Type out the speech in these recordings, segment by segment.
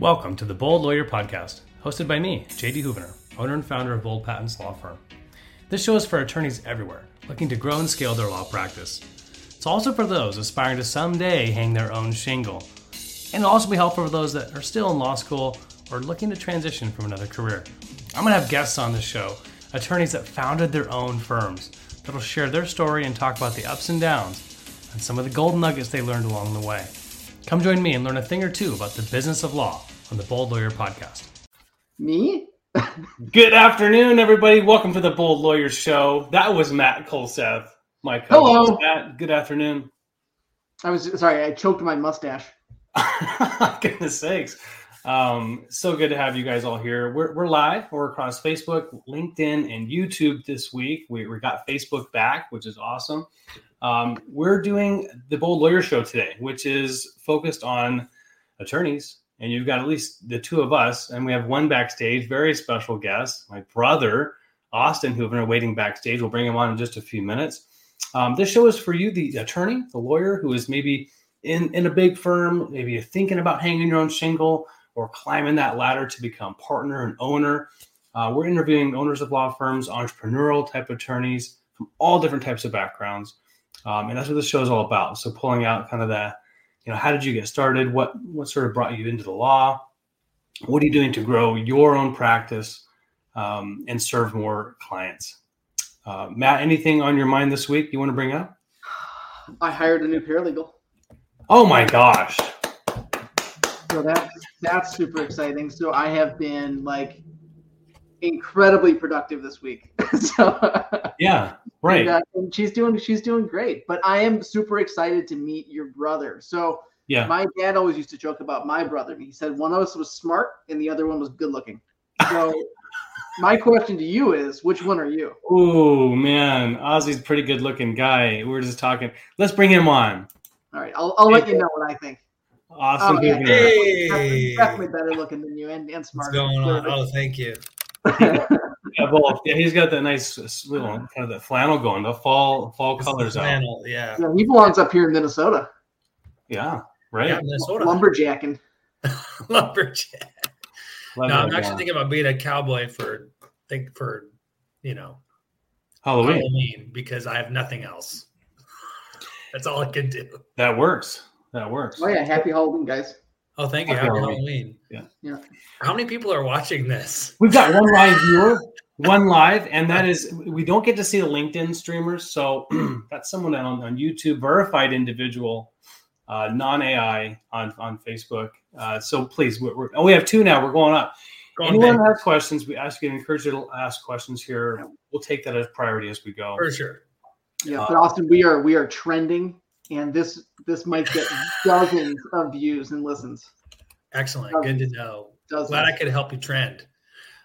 Welcome to the Bold Lawyer Podcast, hosted by me, J.D. Houvener, owner and founder of Bold Patents Law Firm. This show is for attorneys everywhere, looking to grow and scale their law practice. It's also for those aspiring to someday hang their own shingle. And it'll also be helpful for those that are still in law school or looking to transition from another career. I'm going to have guests on this show, attorneys that founded their own firms, that'll share their story and talk about the ups and downs and some of the golden nuggets they learned along the way. Come join me and learn a thing or two about the business of law on the Bold Lawyer Podcast. Me? Good afternoon, everybody. Welcome to the Bold Lawyer Show. That was Matt Colseff, my co-host. Hello. Matt, good afternoon. I choked my mustache. Goodness sakes. So good to have you guys all here. We're live. We're across Facebook, LinkedIn, and YouTube this week. We got Facebook back, which is awesome. We're doing the Bold Lawyer Show today, which is focused on attorneys. And you've got at least the two of us, and we have one backstage, very special guest, my brother, Austin, who have been waiting backstage. We'll bring him on in just a few minutes. This show is for you, the attorney, the lawyer, who is maybe in a big firm, maybe you're thinking about hanging your own shingle or climbing that ladder to become partner and owner. We're interviewing owners of law firms, entrepreneurial type attorneys from all different types of backgrounds. And that's what this show is all about. So pulling out kind of that, how did you get started? What sort of brought you into the law? What are you doing to grow your own practice and serve more clients? Matt, anything on your mind this week you want to bring up? I hired a new paralegal. Oh my gosh. So that's super exciting. So I have been incredibly productive this week. So yeah, right. And she's doing great. But I am super excited to meet your brother. So yeah, my dad always used to joke about my brother. He said one of us was smart and the other one was good looking. So my question to you is, which one are you? Oh man, Ozzy's a pretty good looking guy. We're just talking. Let's bring him on. All right, I'll let you know what I think. Awesome. Oh, yeah. Hey. Definitely better looking than you and smarter. What's going on? Oh, thank you. Yeah, he's got that nice little kind of the flannel going. The fall colors flannel, out. Yeah, he belongs up here in Minnesota. Yeah, right. Yeah, Minnesota. Lumberjacking. Lumberjack. No, I'm actually thinking about being a cowboy for Halloween because I have nothing else. That's all I can do. That works. Oh yeah, happy Halloween, guys. Oh, thank you. Happy Halloween. Yeah. How many people are watching this? We've got one live viewer, and that is, we don't get to see the LinkedIn streamers. So that's someone on YouTube, verified individual, non-AI on Facebook. So please, we have two now. We're going up. Anyone has questions, we ask you and encourage you to ask questions here. We'll take that as priority as we go. For sure. Yeah, but Austin, we are trending. And this might get dozens of views and listens. Excellent. Dozens. Good to know. Dozens. Glad I could help you trend.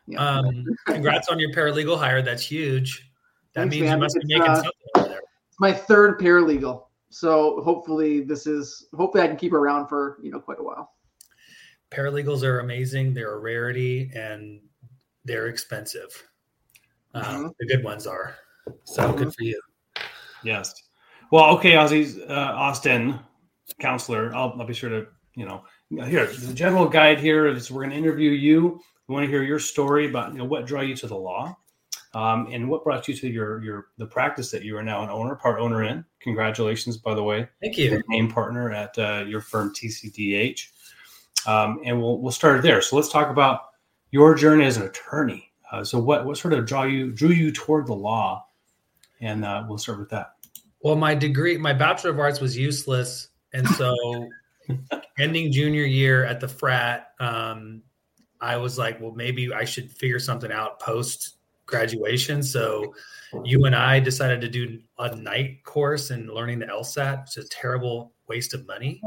Yeah. Congrats on your paralegal hire. That's huge. That means you must be making something over there. It's my third paralegal. So hopefully I can keep around for, quite a while. Paralegals are amazing. They're a rarity and they're expensive. The good ones are. So good for you. Yes. Well, okay, Austin, counselor, I'll be sure to, here, the general guide here is we're going to interview you. We want to hear your story about, what drew you to the law and what brought you to the practice that you are now an owner, part owner in. Congratulations, by the way. Thank you. Name partner at your firm, TCD&H. And we'll start there. So let's talk about your journey as an attorney. So what sort of drew you toward the law? And we'll start with that. Well, my Bachelor of Arts was useless. And so ending junior year at the frat, I was like, well, maybe I should figure something out post-graduation. So you and I decided to do a night course in learning the LSAT. It's a terrible waste of money.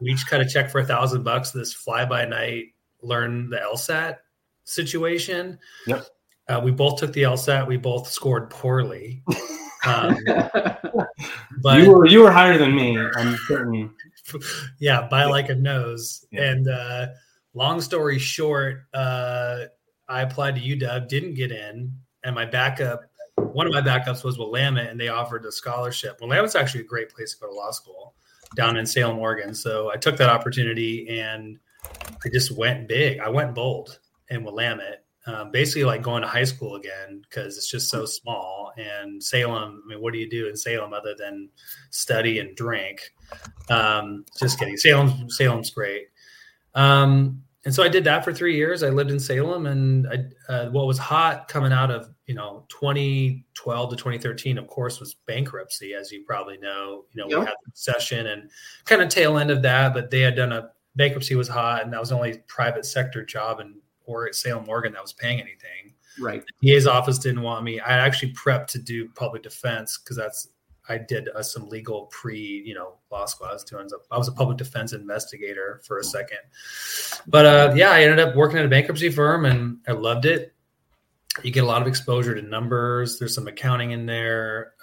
We each cut a check for $1,000, this fly-by-night learn the LSAT situation. Yep. We both took the LSAT. We both scored poorly. But you were higher than me, I'm certain. Yeah, by a nose. Yeah. And long story short, I applied to UW, didn't get in, and one of my backups was Willamette, and they offered a scholarship. Willamette's actually a great place to go to law school down in Salem, Oregon. So I took that opportunity and I just went big. I went bold in Willamette, basically like going to high school again, because it's just so small. And Salem, I mean, what do you do in Salem other than study and drink? Just kidding. Salem's great. And so I did that for 3 years. I lived in Salem, and what was hot coming out of, 2012 to 2013, of course, was bankruptcy, as you probably know. We had the recession and kind of tail end of that, but they had done bankruptcy was hot, and that was the only private sector job in Salem, Oregon, that was paying anything. Right. The DA's office didn't want me. I actually prepped to do public defense because I did some legal law school. I was a public defense investigator for a second, but I ended up working at a bankruptcy firm, and I loved it. You get a lot of exposure to numbers. There's some accounting in there,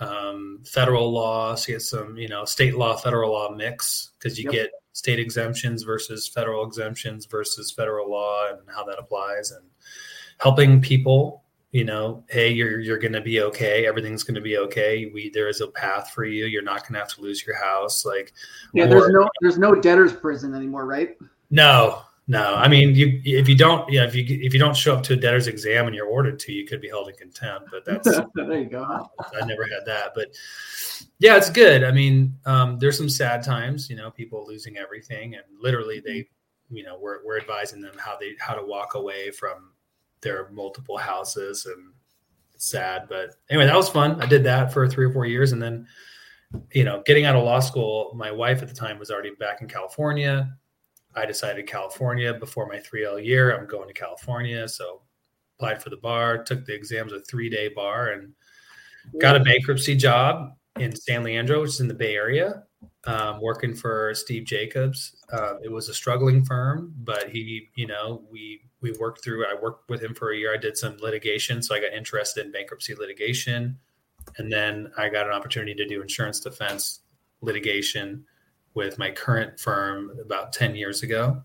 federal law. So you get some, state law, federal law mix, because you get state exemptions versus federal exemptions versus federal law and how that applies, and helping people. Hey, you're going to be okay. Everything's going to be okay. There is a path for you. You're not going to have to lose your house. There's no debtor's prison anymore, right? No. I mean, if you don't show up to a debtor's exam and you're ordered to, you could be held in contempt. But that's there you go. I never had that, but yeah, it's good. I mean, there's some sad times. People losing everything, and literally they, we're advising them how to walk away from. There are multiple houses, and it's sad, but anyway, that was fun. I did that for 3 or 4 years. And then, getting out of law school, my wife at the time was already back in California. I decided California before my 3L year, I'm going to California. So applied for the bar, took the exams, a 3-day bar, and got a bankruptcy job in San Leandro, which is in the Bay Area, working for Steve Jacobs. It was a struggling firm, but we worked through. I worked with him for a year. I did some litigation, so I got interested in bankruptcy litigation, and then I got an opportunity to do insurance defense litigation with my current firm about 10 years ago.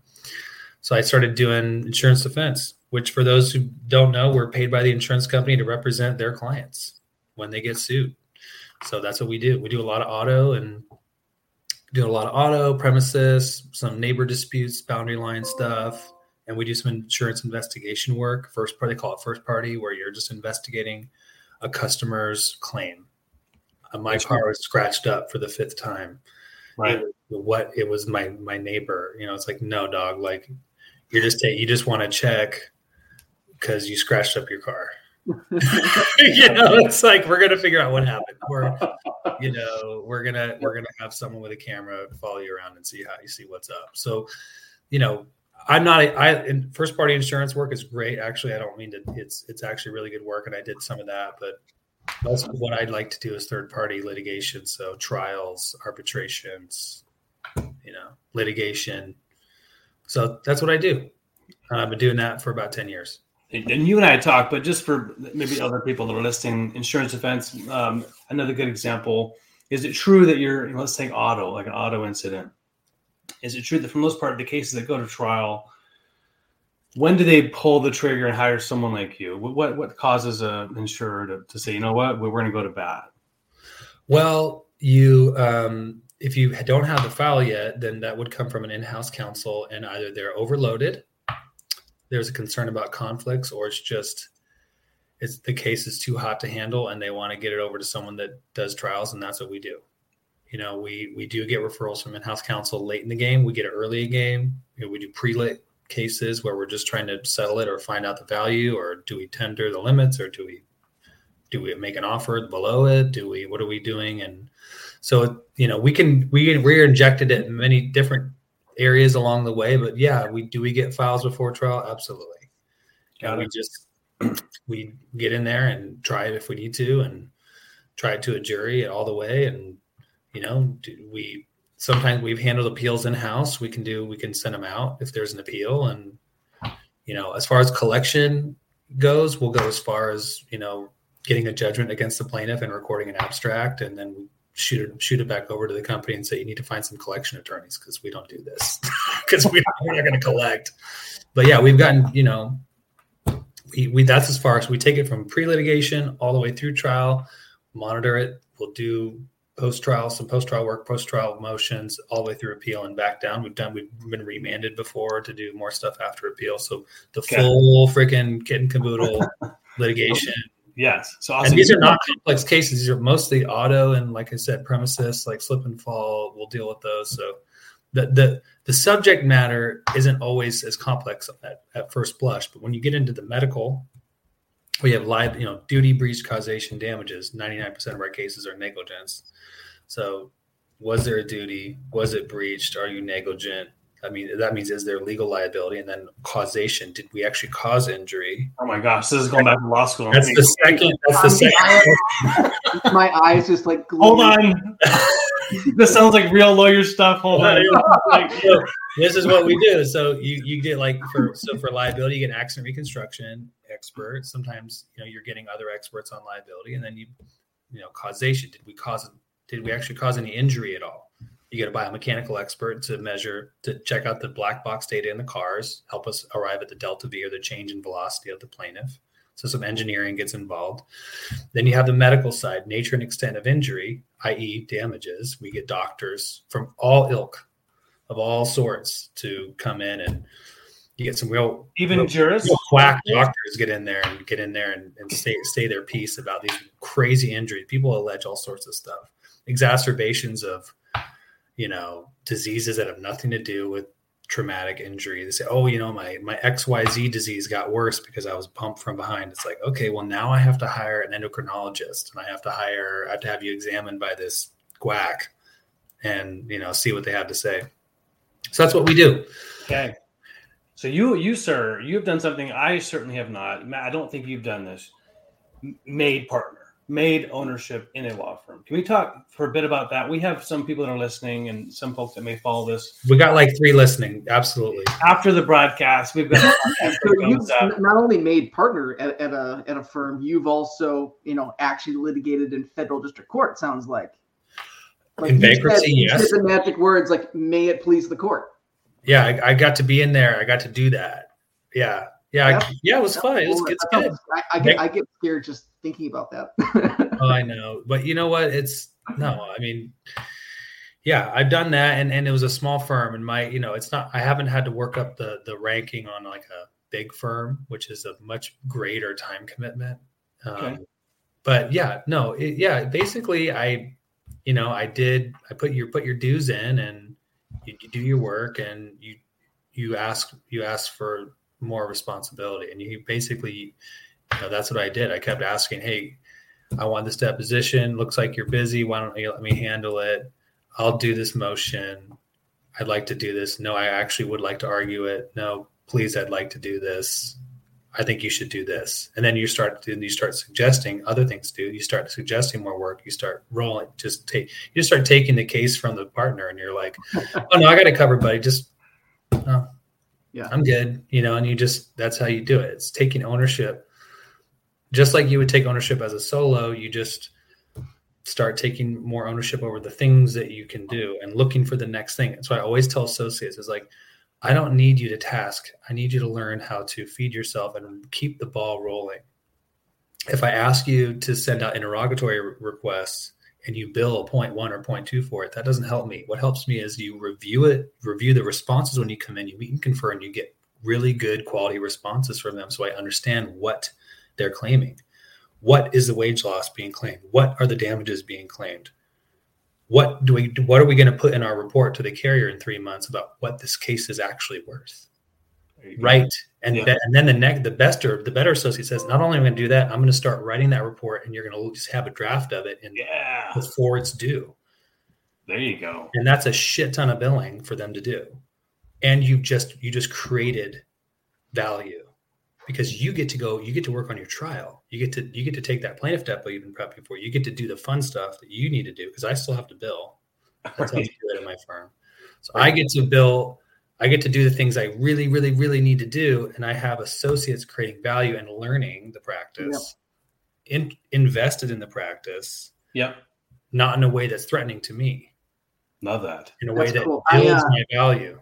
So I started doing insurance defense, which, for those who don't know, we're paid by the insurance company to represent their clients when they get sued. So that's what we do. We do a lot of auto and premises, some neighbor disputes, boundary line stuff. And we do some insurance investigation work, first party, they call it first party, where you're just investigating a customer's claim. My car was scratched up for the 5th time. Right. It was my neighbor. It's like, no, dog, like you just want to check because you scratched up your car. It's like, we're gonna figure out what happened. We're gonna have someone with a camera follow you around and see how you see what's up. So, first party insurance work is great. Actually, I don't mean to, it's actually really good work. And I did some of that, but that's what I'd like to do is third party litigation. So trials, arbitrations, litigation. So that's what I do. I've been doing that for about 10 years. And you and I talk, but just for maybe other people that are listening, insurance defense, another good example. Is it true that let's take auto, like an auto incident. Is it true that for the most part, the cases that go to trial, when do they pull the trigger and hire someone like you? What causes an insurer to say, you know what, we're going to go to bat? Well, if you don't have the file yet, then that would come from an in-house counsel, and either they're overloaded, there's a concern about conflicts, or it's the case is too hot to handle, and they want to get it over to someone that does trials, and that's what we do. We do get referrals from in-house counsel late in the game. We get it early in the game. We do pre-lit cases where we're just trying to settle it or find out the value, or do we tender the limits, or do we make an offer below it? What are we doing? And so, we're injected at many different areas along the way, but yeah, we get files before trial. Absolutely. And we get in there and try it if we need to, and try it to a jury all the way. And sometimes we've handled appeals in house. We can send them out if there's an appeal. And, as far as collection goes, we'll go as far as, getting a judgment against the plaintiff and recording an abstract. And then we shoot it back over to the company and say, you need to find some collection attorneys, because we don't do this, because we're not going to collect. But yeah, we've gotten, that's as far as we take it from pre-litigation all the way through trial, monitor it. We'll do post-trial, some post-trial work, post-trial motions, all the way through appeal and back down. We've been remanded before to do more stuff after appeal. So the full freaking kit and caboodle litigation. Yes. So awesome. And these are not complex cases. These are mostly auto and, like I said, premises, like slip and fall. We'll deal with those. So the subject matter isn't always as complex at first blush, but when you get into the medical, we have live, duty, breach, causation, damages. 99% of our cases are negligence. So was there a duty? Was it breached? Are you negligent? I mean, that means, is there legal liability? And then causation. Did we actually cause injury? Oh my gosh, this is going back to law school. That's the second. My eyes just like glued. Hold on. This sounds like real lawyer stuff. Hold on. This is what we do. So you get for liability, you get accident reconstruction expert. Sometimes, you're getting other experts on liability, and then you causation. Did we actually cause any injury at all? You get a biomechanical expert to check out the black box data in the cars, help us arrive at the delta V, or the change in velocity of the plaintiff. So some engineering gets involved. Then you have the medical side, nature and extent of injury, i.e. damages. We get doctors from all ilk of all sorts to come in, and you get some real jurists, real quack doctors get in there and say their piece about these crazy injuries. People allege all sorts of stuff, exacerbations of, diseases that have nothing to do with traumatic injury. They say, my XYZ disease got worse because I was bumped from behind. It's like, okay, well, now I have to hire an endocrinologist, and I have to have you examined by this quack and, see what they have to say. So that's what we do. Okay. So you, sir, you've done something I certainly have not. Matt, I don't think you've done this. Made partner. Made ownership in a law firm. Can we talk for a bit about that? We have some people that are listening and some folks that may follow this. We got like 3 listening. Absolutely. After the broadcast, we've got. So you've not only made partner at a firm, you've also, actually litigated in federal district court. Sounds like. In bankruptcy, yes. The magic words like "may it please the court." Yeah, I got to be in there. I got to do that. Yeah. Yeah, it was fun. It's good. I get scared just thinking about that. Oh, I know. But you know what? I've done that. And it was a small firm. And I haven't had to work up the ranking on like a big firm, which is a much greater time commitment. Okay. But yeah, no. Basically, I put your dues in, and you do your work, and you ask for more responsibility. And you basically, that's what I did. I kept asking, hey, I want this deposition. Looks like you're busy. Why don't you let me handle it? I'll do this motion. I'd like to do this. No, I actually would like to argue it. No, please, I'd like to do this. I think you should do this. And then you start suggesting other things to do. You start suggesting more work. You start rolling. You just start taking the case from the partner, and you're like, oh no, I got it covered, buddy. Just, no. Yeah, I'm good, and that's how you do it. It's taking ownership. Just like you would take ownership as a solo, you just start taking more ownership over the things that you can do and looking for the next thing. That's why I always tell associates is like, I don't need you to task. I need you to learn how to feed yourself and keep the ball rolling. If I ask you to send out interrogatory requests and you bill a 0.1 or 0.2 for it, that doesn't help me. What helps me is you review the responses when you come in, you meet and confer, and you get really good quality responses from them. So I understand what they're claiming. What is the wage loss being claimed? What are the damages being claimed? What are we going to put in our report to the carrier in 3 months about what this case is actually worth? Right. And then the better associate says, not only am I going to do that, I'm going to start writing that report, and you're going to just have a draft of it before it's due. There you go. And that's a shit ton of billing for them to do. And you just created value, because you get to work on your trial. You get to take that plaintiff depo you've been prepping for. You get to do the fun stuff that you need to do, because I still have to bill. That's how you do it in my firm. So I get to bill. I get to do the things I really, really, really need to do. And I have associates creating value and learning the practice, invested in the practice, not in a way that's threatening to me. Love that. In a way that builds my value.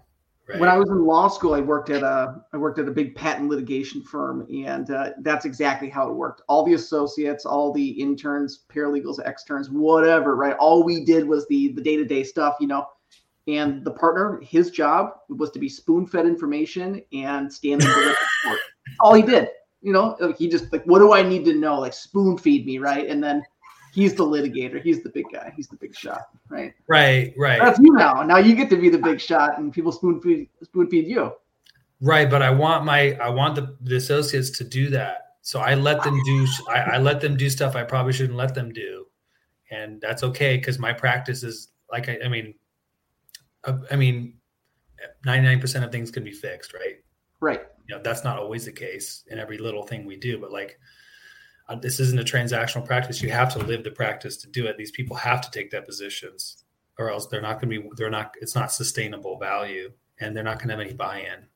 Right. When I was in law school, I worked at a big patent litigation firm, and that's exactly how it worked. All the associates, all the interns, paralegals, externs, whatever, right? All we did was the day-to-day stuff, you know. And the partner, his job was to be spoon-fed information and stand in the court. All he did, you know, like he just like, what do I need to know? Like spoon-feed me, right? And then he's the litigator. He's the big guy. He's the big shot, right? Right. That's you now. Now you get to be the big shot, and people spoon feed you. Right, but I want the associates to do that. So I let them do. I let them do stuff I probably shouldn't let them do, and that's okay because my practice is like I mean, 99% of things can be fixed, right? Right. You know, that's not always the case in every little thing we do, but like. This isn't a transactional practice. You have to live the practice to do it. These people have to take depositions or else they're not going to be, it's not sustainable value and they're not going to have any buy-in.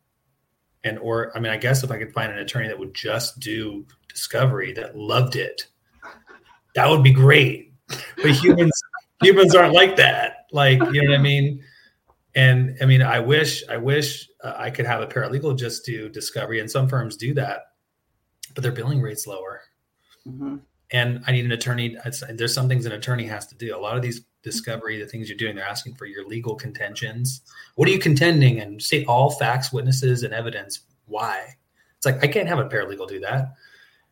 And, or, I mean, I guess if I could find an attorney that would just do discovery that loved it, that would be great. But humans aren't like that. Like, you know what I mean? And I mean, I wish I could have a paralegal just do discovery, and some firms do that, but their billing rate's lower. Mm-hmm. And I need an attorney. There's some things an attorney has to do. A lot of these discovery, the things you're doing, they're asking for your legal contentions. What are you contending? And state all facts, witnesses, and evidence. Why? It's like, I can't have a paralegal do that.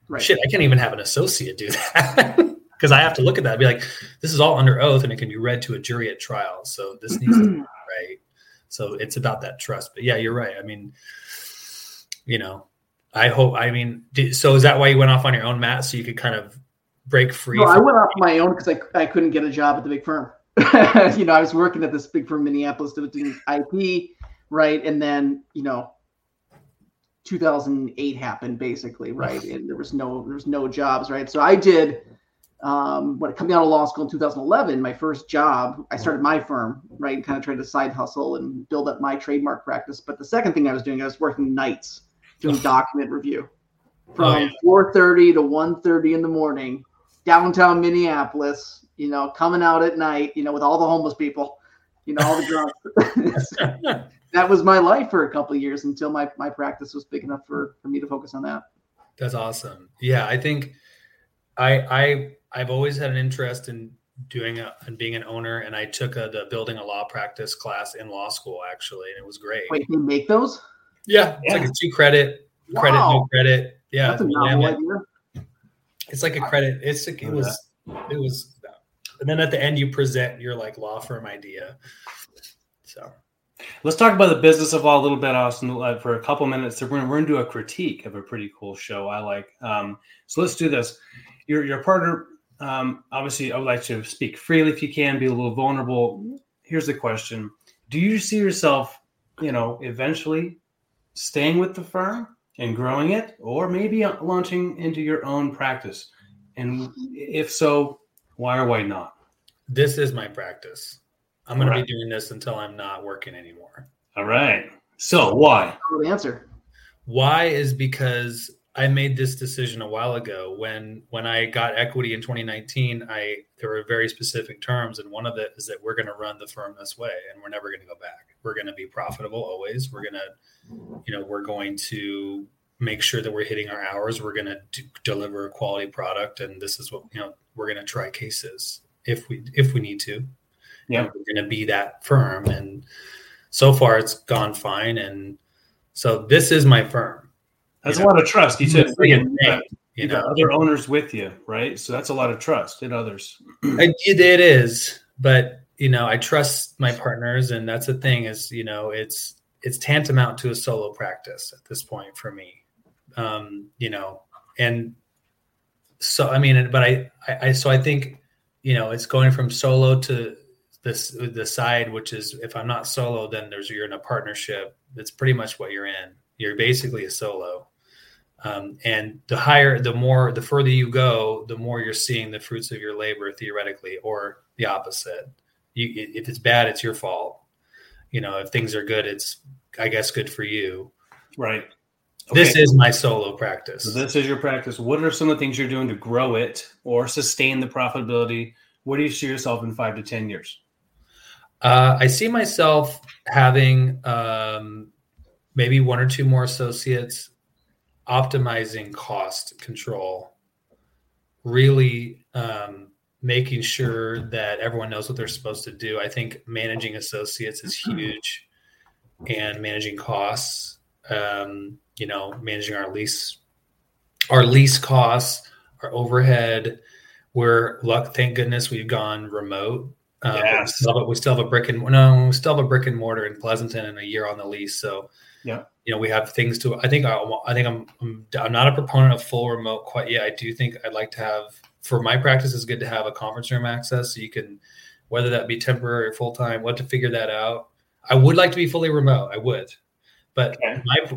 Right. Shit, I can't even have an associate do that because I have to look at that and be like, this is all under oath and it can be read to a jury at trial. So this needs to be right. So it's about that trust. But yeah, you're right. I mean, you know. So is that why you went off on your own, Matt? So you could kind of break free? No, I went off my own because I couldn't get a job at the big firm. You know, I was working at this big firm in Minneapolis doing IP, right? And then, you know, 2008 happened basically, right? And there was no jobs, right? So I did, coming out of law school in 2011, my first job, I started my firm, right? And kind of tried to side hustle and build up my trademark practice. But the second thing I was doing, I was working nights. Doing document review from 4:30 to 1:30 in the morning, downtown Minneapolis, you know, coming out at night, you know, with all the homeless people, you know, all the drunks. So that was my life for a couple of years until my practice was big enough for me to focus on that. That's awesome. Yeah. I think I've always had an interest in doing and being an owner. And I took the building a law practice class in law school actually. And it was great. Wait, you make those? Yeah, it's like a 2 credit, credit, no credit. Yeah, that's a novel idea. It's like a credit. It's like, it was, and then at the end you present your like law firm idea. So, let's talk about the business of law a little bit, Austin, for a couple minutes. So we're gonna do a critique of a pretty cool show I like. So let's do this. Your partner, obviously, I would like you to speak freely if you can, be a little vulnerable. Here's the question: do you see yourself, you know, eventually staying with the firm and growing it, or maybe launching into your own practice? And if so, why or why not? This is my practice. I'm going to be doing this until I'm not working anymore. All right. So why? Good answer. Why is because I made this decision a while ago. When I got equity in 2019, there were very specific terms. And one of it is that we're going to run the firm this way and we're never going to go back. We're going to be profitable always. We're going to, you know, we're going to make sure that we're hitting our hours. We're going to deliver a quality product. And this is what, you know, we're going to try cases if we need to. Yeah. And we're going to be that firm. And so far it's gone fine. And so this is my firm. That's a lot of trust. You said you got other owners with you, right? So that's a lot of trust in others. It is, but you know, I trust my partners, and that's the thing is, you know, it's tantamount to a solo practice at this point for me, you know, and so I mean, but so I think, you know, it's going from solo to the side, which is if I'm not solo, then you're in a partnership. That's pretty much what you're in. You're basically a solo. And the further you go, the more you're seeing the fruits of your labor theoretically, or the opposite. If it's bad, it's your fault. You know, if things are good, it's, I guess, good for you. Right. Okay. This is my solo practice. So this is your practice. What are some of the things you're doing to grow it or sustain the profitability? Where do you see yourself in 5 to 10 years? I see myself having maybe one or two more associates, optimizing cost control, really making sure that everyone knows what they're supposed to do. I think managing associates is huge, and managing costs, managing our lease costs, our overhead. Thank goodness we've gone remote. Yes. We still have a brick and mortar in Pleasanton and a year on the lease. So yeah, we have things to. I'm not a proponent of full remote quite yet. I do think I'd like to have, for my practice, it's good to have a conference room access, so you can, whether that be temporary or full time, we'll have to figure that out. I would like to be fully remote. I would, but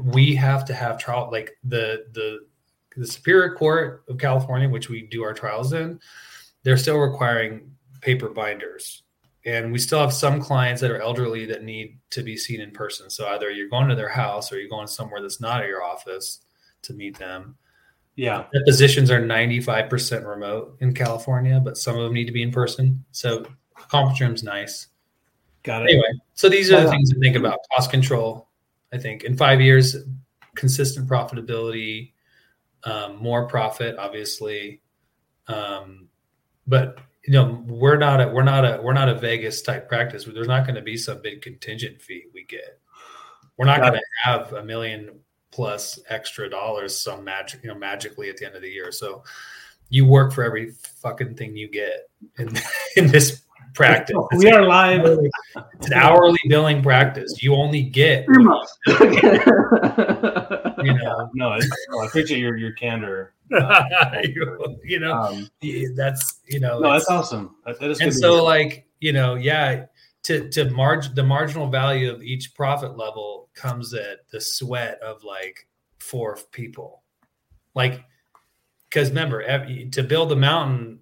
we have to have trial, like the Superior Court of California, which we do our trials in. They're still requiring paper binders, and we still have some clients that are elderly that need to be seen in person. So either you're going to their house or you're going somewhere that's not at your office to meet them. Yeah. Depositions are 95% remote in California, but some of them need to be in person. So conference room's nice. Got it. Anyway, so these are the things to think about. Cost control, I think. In 5 years, consistent profitability, more profit, obviously. But we're not a Vegas type practice. There's not going to be some big contingent fee we get. We're not going to have $1 million+ extra dollars some magic, magically at the end of the year. So you work for every fucking thing you get in this practice. We are live. It's an hourly billing practice. You only get. I appreciate your candor. That's awesome. The marginal value of each profit level comes at the sweat of like four people. Like, because remember, to build the mountain,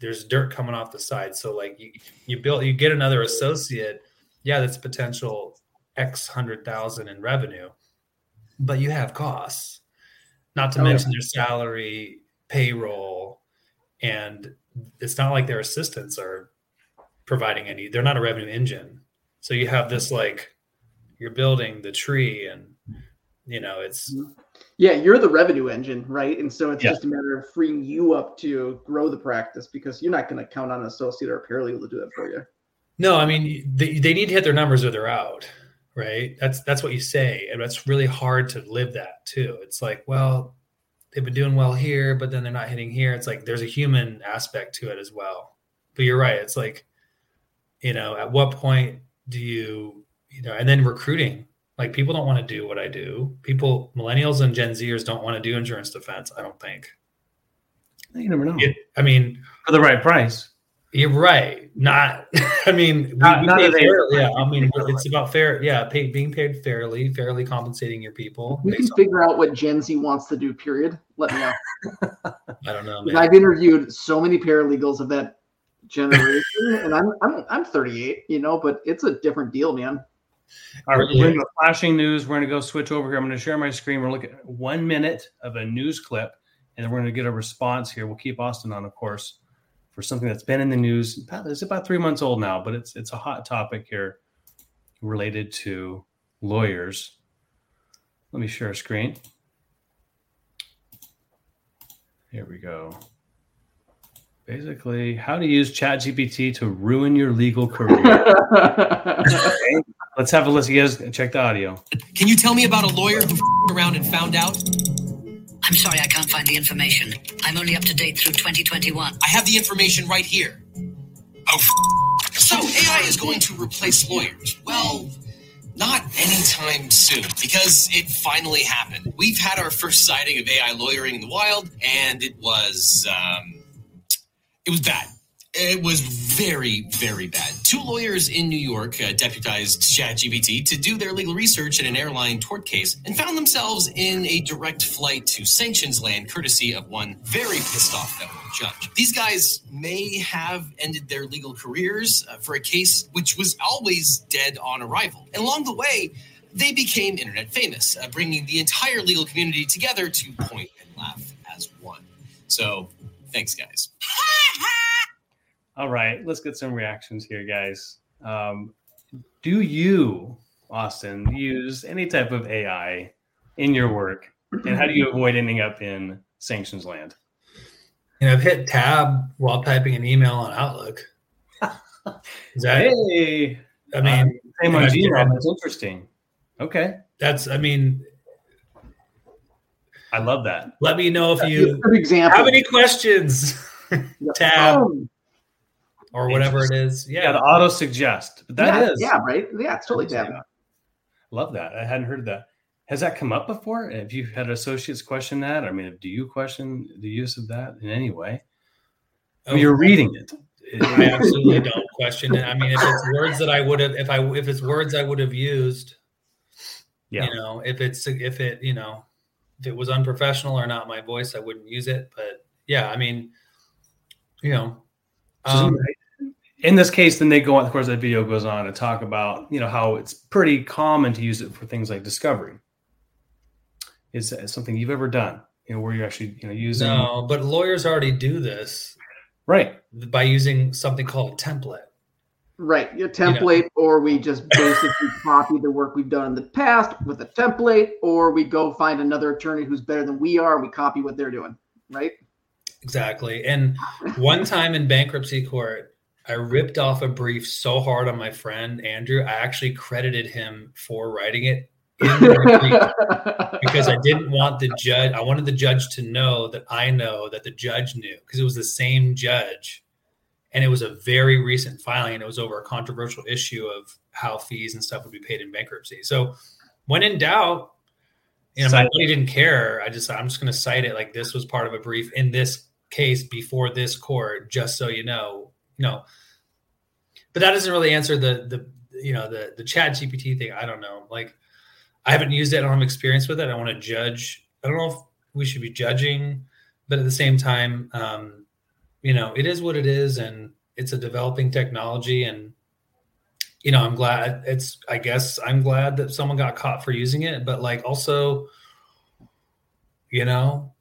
there's dirt coming off the side. So like you get another associate. Yeah, that's potential $100,000 in revenue, but you have costs. Not to mention their salary, payroll, and it's not like their assistants are providing any. They're not a revenue engine. So you have this, you're building the tree and, it's. Yeah, you're the revenue engine, right? And so it's just a matter of freeing you up to grow the practice, because you're not going to count on an associate or a paralegal to do that for you. No, I mean, they need to hit their numbers or they're out. Right. That's what you say. And that's really hard to live that too. It's like, well, they've been doing well here, but then they're not hitting here. It's like, there's a human aspect to it as well, but you're right. It's like, at what point do you, and then recruiting, like people don't want to do what I do. People, millennials and Gen Zers don't want to do insurance defense. I don't think. You never know. For the right price. You're right. It's about fair. Yeah. Being paid fairly compensating your people. You can figure out what Gen Z wants to do, period. Let me know. I don't know, man. I've interviewed so many paralegals of that generation and I'm 38, but it's a different deal, man. All right. We're into flashing news. We're going to go switch over here. I'm going to share my screen. We're looking at 1 minute of a news clip and then we're going to get a response here. We'll keep Austin on, of course, for something that's been in the news. It's about 3 months old now, but it's a hot topic here related to lawyers. Let me share a screen. Here we go. Basically, how to use ChatGPT to ruin your legal career. Okay. Let's have a listen. You guys check the audio. Can you tell me about a lawyer who f***ed around and found out? I'm sorry, I can't find the information. I'm only up to date through 2021. I have the information right here. Oh, so AI is going to replace lawyers. Well, not anytime soon, because it finally happened. We've had our first sighting of AI lawyering in the wild, and it was bad. It was very, very bad. Two lawyers in New York deputized ChatGPT to do their legal research in an airline tort case and found themselves in a direct flight to sanctions land, courtesy of one very pissed off federal judge. These guys may have ended their legal careers for a case which was always dead on arrival. And along the way, they became internet famous, bringing the entire legal community together to point and laugh as one. So thanks, guys. All right, let's get some reactions here, guys. Do you, Austin, use any type of AI in your work, and how do you avoid ending up in sanctions land? And I've hit tab while typing an email on Outlook. Is that, hey, I mean, same on Gmail. That's interesting. Okay, that's, I mean, I love that. Let me know if you have any questions. Tab or whatever it is. Yeah, the auto suggest. That is. Yeah, right. Yeah, it's totally tab. Love that. I hadn't heard that. Has that come up before? Have you had associates question that? I mean, do you question the use of that in any way? Oh, you're reading it. I absolutely don't question it. I mean, if it's words that I would have, if it's words I would have used, yeah. You know, if it was unprofessional or not my voice, I wouldn't use it. But yeah, I mean, you know, in this case, then they go on. Of course, that video goes on to talk about, you know, how it's pretty common to use it for things like discovery. Is something you've ever done, you know, where you're actually, you know, using? No, but lawyers already do this. Right. By using something called a template. Right. Your template, you know? Or we just basically copy the work we've done in the past with a template, or we go find another attorney who's better than we are. We copy what they're doing. Right. Exactly. And one time in bankruptcy court, I ripped off a brief so hard on my friend, Andrew, I actually credited him for writing it. Because I didn't want the judge. I wanted the judge to know that I know that the judge knew, because it was the same judge, and it was a very recent filing, and it was over a controversial issue of how fees and stuff would be paid in bankruptcy. So when in doubt, you know, my buddy didn't care. I'm just going to cite it like this was part of a brief in this case before this court, just so you know. No, but that doesn't really answer the ChatGPT thing. I don't know, like. I haven't used it. I don't have experience with it. I want to judge. I don't know if we should be judging, but at the same time, you know, it is what it is, and it's a developing technology. And, you know, I'm glad that someone got caught for using it, but like also, you know,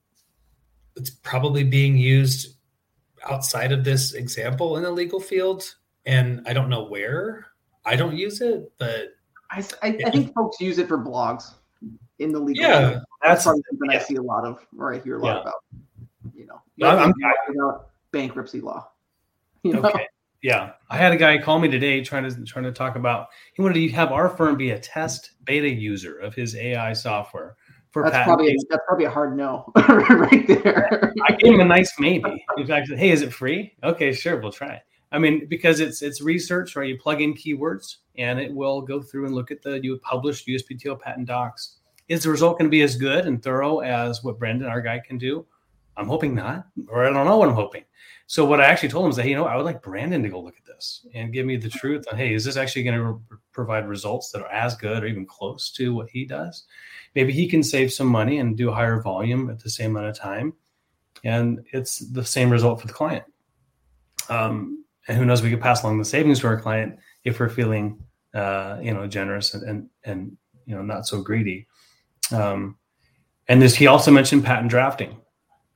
it's probably being used outside of this example in the legal field. And I don't know where. I don't use it, but I think folks use it for blogs in the legal. Yeah, field. That's something I see a lot of, or I hear a lot about. You know, about bankruptcy law. You know? Okay. Yeah, I had a guy call me today trying to talk about. He wanted to have our firm be a test beta user of his AI software for patent. That's probably a hard no, right there. I gave him a nice maybe. In fact, I said, "Hey, is it free? Okay, sure, we'll try it." I mean, because it's research, right? You plug in keywords and it will go through and look at the published USPTO patent docs. Is the result going to be as good and thorough as what Brandon, our guy, can do? I'm hoping not, or I don't know what I'm hoping. So what I actually told him is that, you know, I would like Brandon to go look at this and give me the truth on, hey, is this actually going to provide results that are as good or even close to what he does? Maybe he can save some money and do higher volume at the same amount of time. And it's the same result for the client. And who knows, we could pass along the savings to our client if we're feeling, you know, generous and you know, not so greedy. And he also mentioned patent drafting.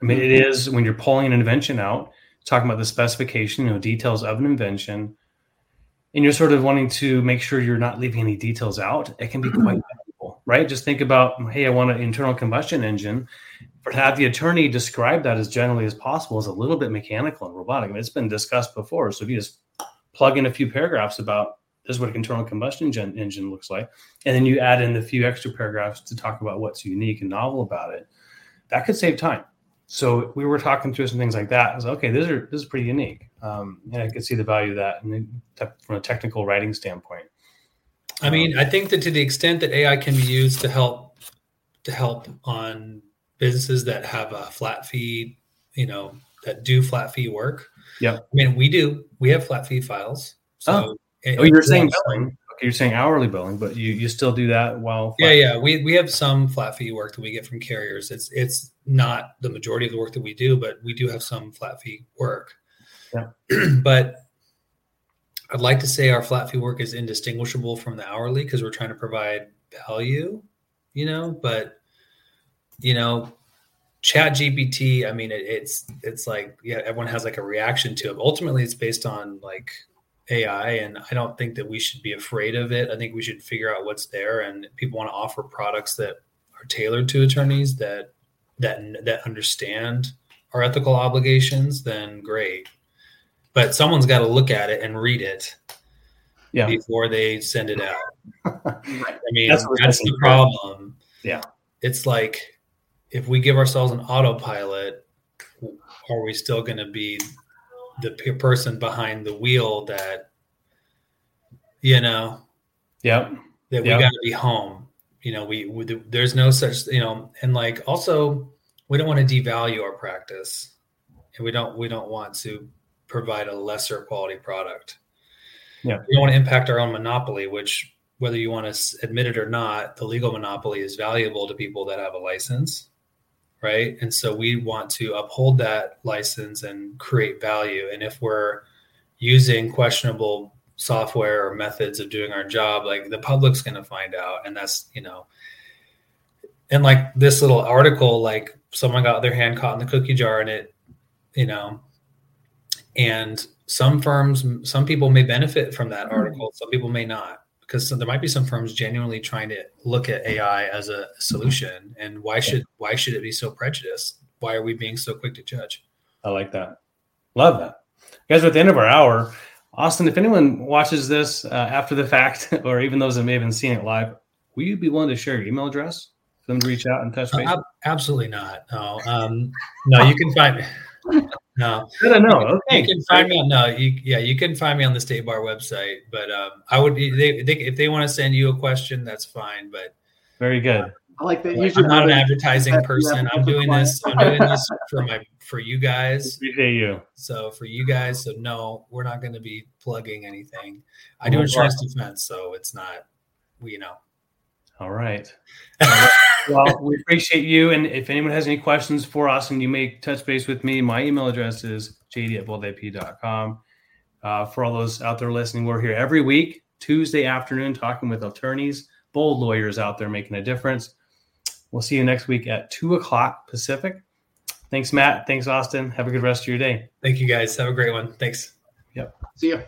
I mean, it is when you're pulling an invention out, talking about the specification, you know, details of an invention, and you're sort of wanting to make sure you're not leaving any details out. It can be quite valuable, right? Just think about, hey, I want an internal combustion engine. But have the attorney describe that as generally as possible is a little bit mechanical and robotic. I mean, it's been discussed before. So if you just plug in a few paragraphs about this is what an internal combustion engine looks like, and then you add in the few extra paragraphs to talk about what's unique and novel about it, that could save time. So we were talking through some things like that. I was like, okay, this is pretty unique. And I could see the value of that from a technical writing standpoint. I mean, I think that to the extent that AI can be used to help on businesses that have a flat fee, you know, that do flat fee work. Yeah. I mean, we have flat fee files. So you're saying billing. Okay, you're saying hourly billing, but you still do that while. Yeah. We have some flat fee work that we get from carriers. It's not the majority of the work that we do, but we do have some flat fee work. Yeah. But I'd like to say our flat fee work is indistinguishable from the hourly because we're trying to provide value, you know, but you know, ChatGPT, I mean, it's like, yeah, everyone has like a reaction to it. Ultimately, it's based on like AI, and I don't think that we should be afraid of it. I think we should figure out what's there, and people want to offer products that are tailored to attorneys that understand our ethical obligations, then great. But someone's got to look at it and read it before they send it out. I mean, that's the problem. Yeah. It's like, if we give ourselves an autopilot, are we still going to be the person behind the wheel that, you know, that we got to be home, you know, we there's no such, you know, and like, also we don't want to devalue our practice, and we don't want to provide a lesser quality product. Yeah. We don't want to impact our own monopoly, which, whether you want to admit it or not, the legal monopoly is valuable to people that have a license. Right. And so we want to uphold that license and create value. And if we're using questionable software or methods of doing our job, like, the public's going to find out. And that's, you know, and like this little article, like, someone got their hand caught in the cookie jar, and it, you know, and some people may benefit from that article. Some people may not, because there might be some firms genuinely trying to look at AI as a solution. And why should it be so prejudiced? Why are we being so quick to judge? I like that. Love that. Guys, we're at the end of our hour. Austin, if anyone watches this after the fact, or even those that may have been seeing it live, will you be willing to share your email address for them to reach out and touch base? Absolutely not. No. No, you can find me. No, I don't know. Okay. You can find me on you can find me on the State Bar website. But I would if they want to send you a question, that's fine. But very good. I like that. I'm not an advertising person. I'm doing this for you guys. Appreciate you. So for you guys, so no, we're not going to be plugging anything. I do insurance defense, so it's not. You know. All right. Well, we appreciate you. And if anyone has any questions for Austin, you may touch base with me. My email address is jd@boldip.com. For all those out there listening, we're here every week, Tuesday afternoon, talking with attorneys, bold lawyers out there making a difference. We'll see you next week at 2:00 Pacific. Thanks, Matt. Thanks, Austin. Have a good rest of your day. Thank you, guys. Have a great one. Thanks. Yep. See ya.